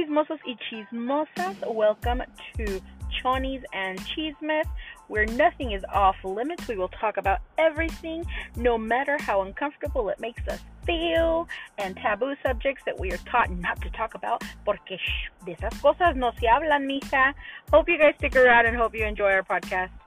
Chismosos y Chismosas. Welcome to Chonies and Chismes, where nothing is off limits. We will talk about everything, no matter how uncomfortable it makes us feel, and taboo subjects that we are taught not to talk about, porque de esas cosas no se hablan, mija. Hope you guys stick around and hope you enjoy our podcast.